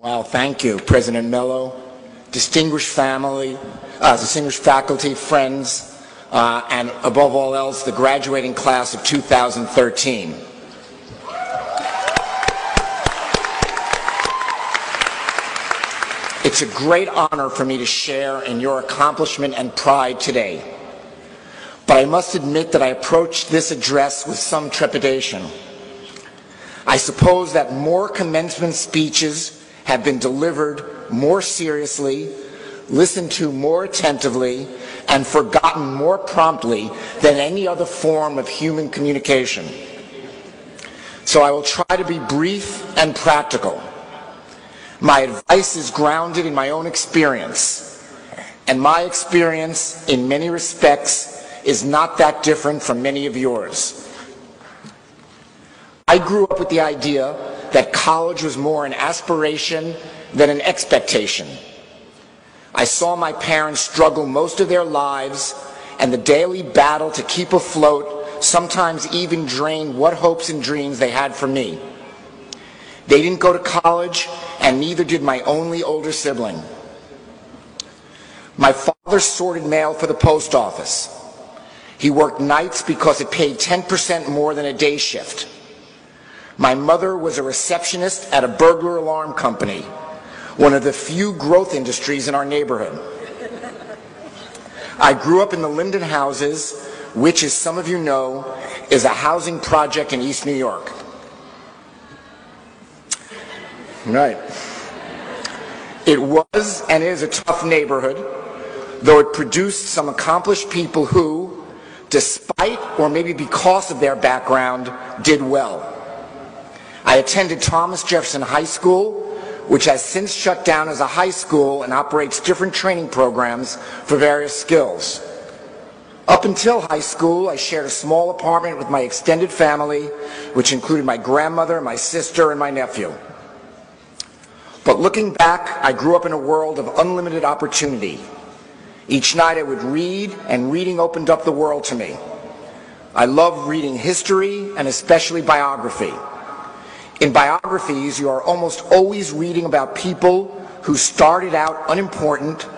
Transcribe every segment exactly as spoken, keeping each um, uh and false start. Well, thank you, President Mello, distinguished family, uh, distinguished faculty, friends, uh, and above all else, the graduating class of two thousand thirteen. It's a great honor for me to share in your accomplishment and pride today. But I must admit that I approached this address with some trepidation. I suppose that more commencement speeches have been delivered more seriously, listened to more attentively, and forgotten more promptly than any other form of human communication. So I will try to be brief and practical. My advice is grounded in my own experience, and my experience, in many respects, is not that different from many of yours. I grew up with the idea that college was more an aspiration than an expectation. I saw my parents struggle most of their lives, and the daily battle to keep afloat sometimes even drained what hopes and dreams they had for me. They didn't go to college, and neither did my only older sibling. My father sorted mail for the post office. He worked nights because it paid ten percent more than a day shift. My mother was a receptionist at a burglar alarm company, one of the few growth industries in our neighborhood. I grew up in the Linden Houses, which, as some of you know, is a housing project in East New York. Right. It was and is a tough neighborhood, though it produced some accomplished people who, despite or maybe because of their background, did well. I attended Thomas Jefferson High School, which has since shut down as a high school and operates different training programs for various skills. Up until high school, I shared a small apartment with my extended family, which included my grandmother, my sister, and my nephew. But looking back, I grew up in a world of unlimited opportunity. Each night I would read, and reading opened up the world to me. I loved reading history, and especially biography. In biographies, you are almost always reading about people who started out unimportant,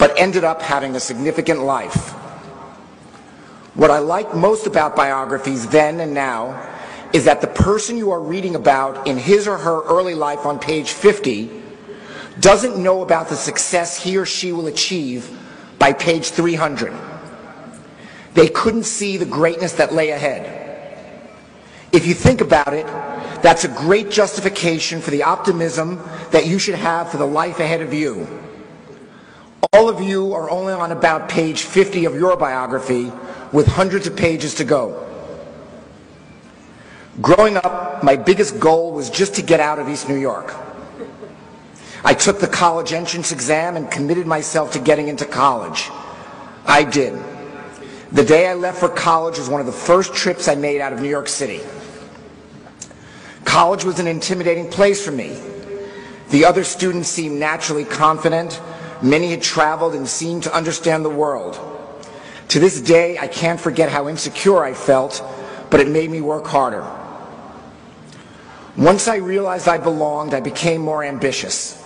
but ended up having a significant life. What I like most about biographies then and now is that the person you are reading about in his or her early life on page fifty doesn't know about the success he or she will achieve by page three hundred. They couldn't see the greatness that lay ahead. If you think about it, that's a great justification for the optimism that you should have for the life ahead of you. All of you are only on about page fifty of your biography, with hundreds of pages to go. Growing up, my biggest goal was just to get out of East New York. I took the college entrance exam and committed myself to getting into college. I did. The day I left for college was one of the first trips I made out of New York City. College was an intimidating place for me. The other students seemed naturally confident. Many had traveled and seemed to understand the world. To this day, I can't forget how insecure I felt, but it made me work harder. Once I realized I belonged, I became more ambitious.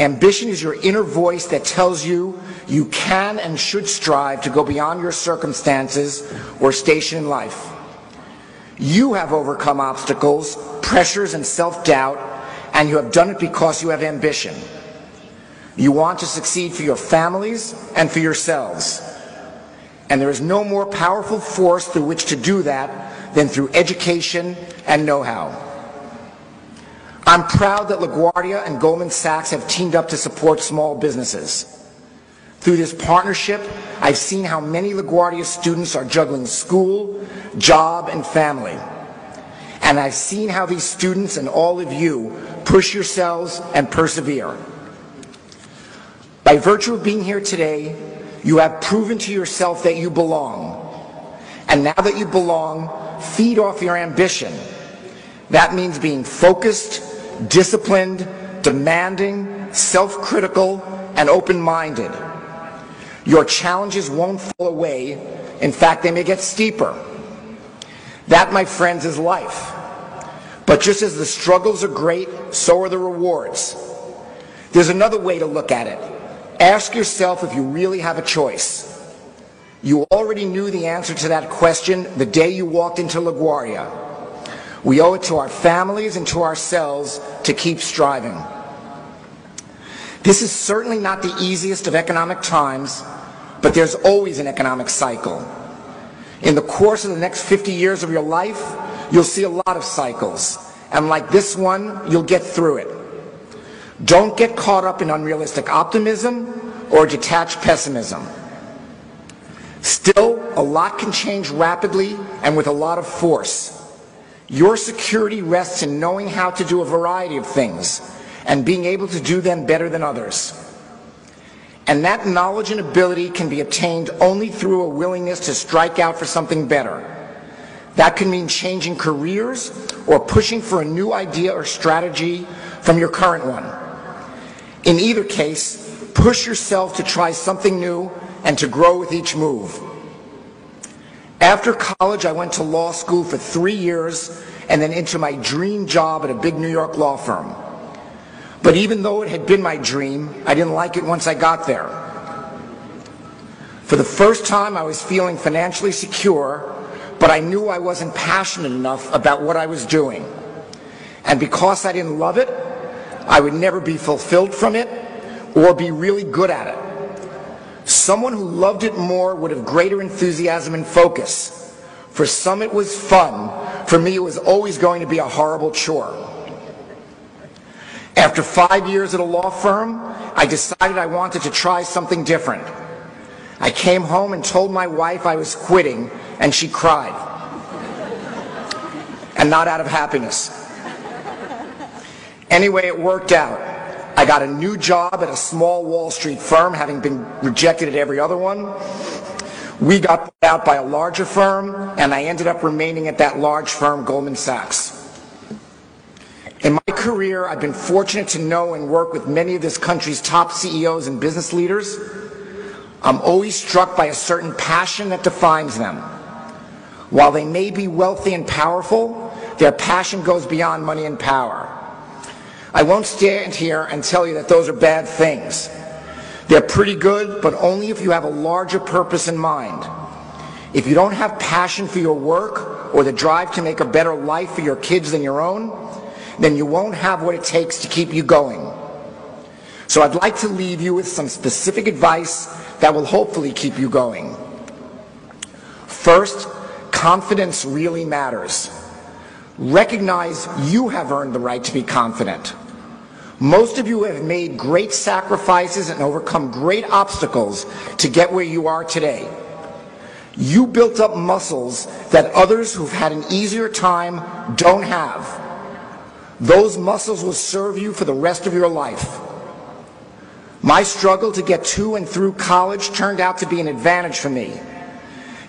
Ambition is your inner voice that tells you you can and should strive to go beyond your circumstances or station in life. You have overcome obstacles, pressures, and self-doubt, and you have done it because you have ambition. You want to succeed for your families and for yourselves. And there is no more powerful force through which to do that than through education and know-how. I'm proud that LaGuardia and Goldman Sachs have teamed up to support small businesses. Through this partnership, I've seen how many LaGuardia students are juggling school, job, and family. And I've seen how these students and all of you push yourselves and persevere. By virtue of being here today, you have proven to yourself that you belong. And now that you belong, feed off your ambition. That means being focused, disciplined, demanding, self-critical, and open-minded. Your challenges won't fall away. In fact, they may get steeper. That, my friends, is life. But just as the struggles are great, so are the rewards. There's another way to look at it. Ask yourself if you really have a choice. You already knew the answer to that question the day you walked into LaGuardia. We owe it to our families and to ourselves to keep striving. This is certainly not the easiest of economic times, but there's always an economic cycle. In the course of the next fifty years of your life, you'll see a lot of cycles, and like this one, you'll get through it. Don't get caught up in unrealistic optimism or detached pessimism. Still, a lot can change rapidly and with a lot of force. Your security rests in knowing how to do a variety of things and being able to do them better than others. And that knowledge and ability can be obtained only through a willingness to strike out for something better. That can mean changing careers or pushing for a new idea or strategy from your current one. In either case, push yourself to try something new and to grow with each move. After college, I went to law school for three years and then into my dream job at a big New York law firm. But even though it had been my dream, I didn't like it once I got there. For the first time, I was feeling financially secure, but I knew I wasn't passionate enough about what I was doing. And because I didn't love it, I would never be fulfilled from it or be really good at it. Someone who loved it more would have greater enthusiasm and focus. For some it was fun. For me it was always going to be a horrible chore. After five years at a law firm, I decided I wanted to try something different. I came home and told my wife I was quitting, and she cried. And not out of happiness. Anyway, it worked out. I got a new job at a small Wall Street firm, having been rejected at every other one. We got bought out by a larger firm, and I ended up remaining at that large firm, Goldman Sachs. In my career, I've been fortunate to know and work with many of this country's top C E Os and business leaders. I'm always struck by a certain passion that defines them. While they may be wealthy and powerful, their passion goes beyond money and power. I won't stand here and tell you that those are bad things. They're pretty good, but only if you have a larger purpose in mind. If you don't have passion for your work or the drive to make a better life for your kids than your own, then you won't have what it takes to keep you going. So I'd like to leave you with some specific advice that will hopefully keep you going. First, confidence really matters. Recognize you have earned the right to be confident. Most of you have made great sacrifices and overcome great obstacles to get where you are today. You built up muscles that others who've had an easier time don't have. Those muscles will serve you for the rest of your life. My struggle to get to and through college turned out to be an advantage for me.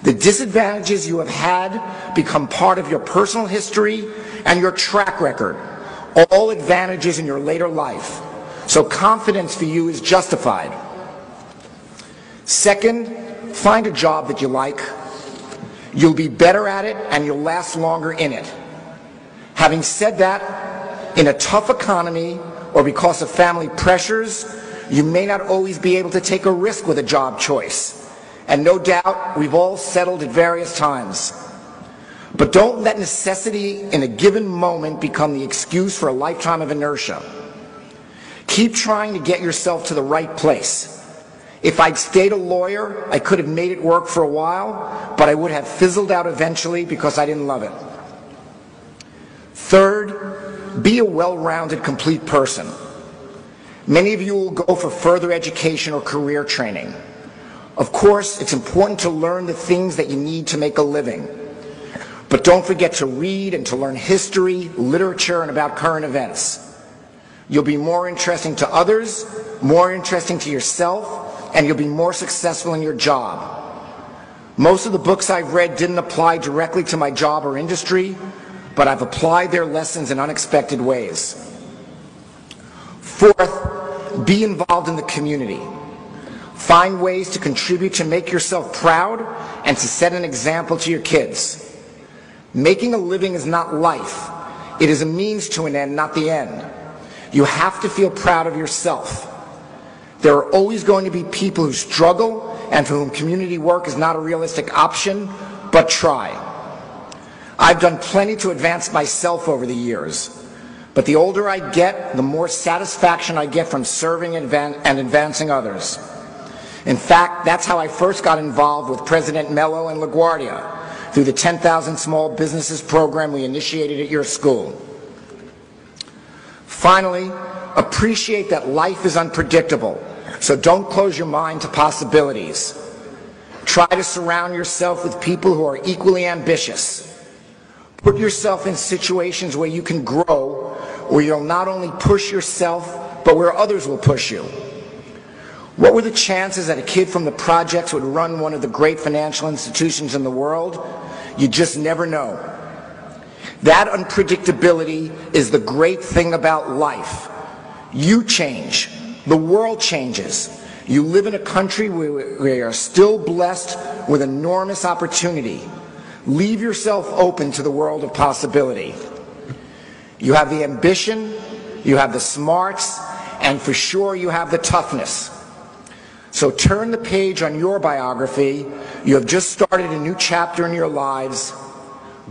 The disadvantages you have had become part of your personal history and your track record, all advantages in your later life. So confidence for you is justified. Second, find a job that you like. You'll be better at it and you'll last longer in it. Having said that, in a tough economy or because of family pressures, you may not always be able to take a risk with a job choice. And no doubt, we've all settled at various times. But don't let necessity in a given moment become the excuse for a lifetime of inertia. Keep trying to get yourself to the right place. If I'd stayed a lawyer, I could have made it work for a while, but I would have fizzled out eventually because I didn't love it. Third, be a well-rounded, complete person. Many of you will go for further education or career training. Of course, it's important to learn the things that you need to make a living. But don't forget to read and to learn history, literature, and about current events. You'll be more interesting to others, more interesting to yourself, and you'll be more successful in your job. Most of the books I've read didn't apply directly to my job or industry, but I've applied their lessons in unexpected ways. Fourth, be involved in the community. Find ways to contribute to make yourself proud and to set an example to your kids. Making a living is not life. It is a means to an end, not the end. You have to feel proud of yourself. There are always going to be people who struggle and for whom community work is not a realistic option, but try. I've done plenty to advance myself over the years, but the older I get, the more satisfaction I get from serving and advancing others. In fact, that's how I first got involved with President Mello and LaGuardia, through the ten thousand Small Businesses program we initiated at your school. Finally, appreciate that life is unpredictable, so don't close your mind to possibilities. Try to surround yourself with people who are equally ambitious. Put yourself in situations where you can grow, where you'll not only push yourself, but where others will push you. What were the chances that a kid from the projects would run one of the great financial institutions in the world? You just never know. That unpredictability is the great thing about life. You change. The world changes. You live in a country where we are still blessed with enormous opportunity. Leave yourself open to the world of possibility. You have the ambition, you have the smarts, and for sure you have the toughness. So turn the page on your biography. You have just started a new chapter in your lives.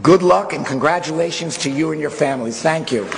Good luck and congratulations to you and your families. Thank you.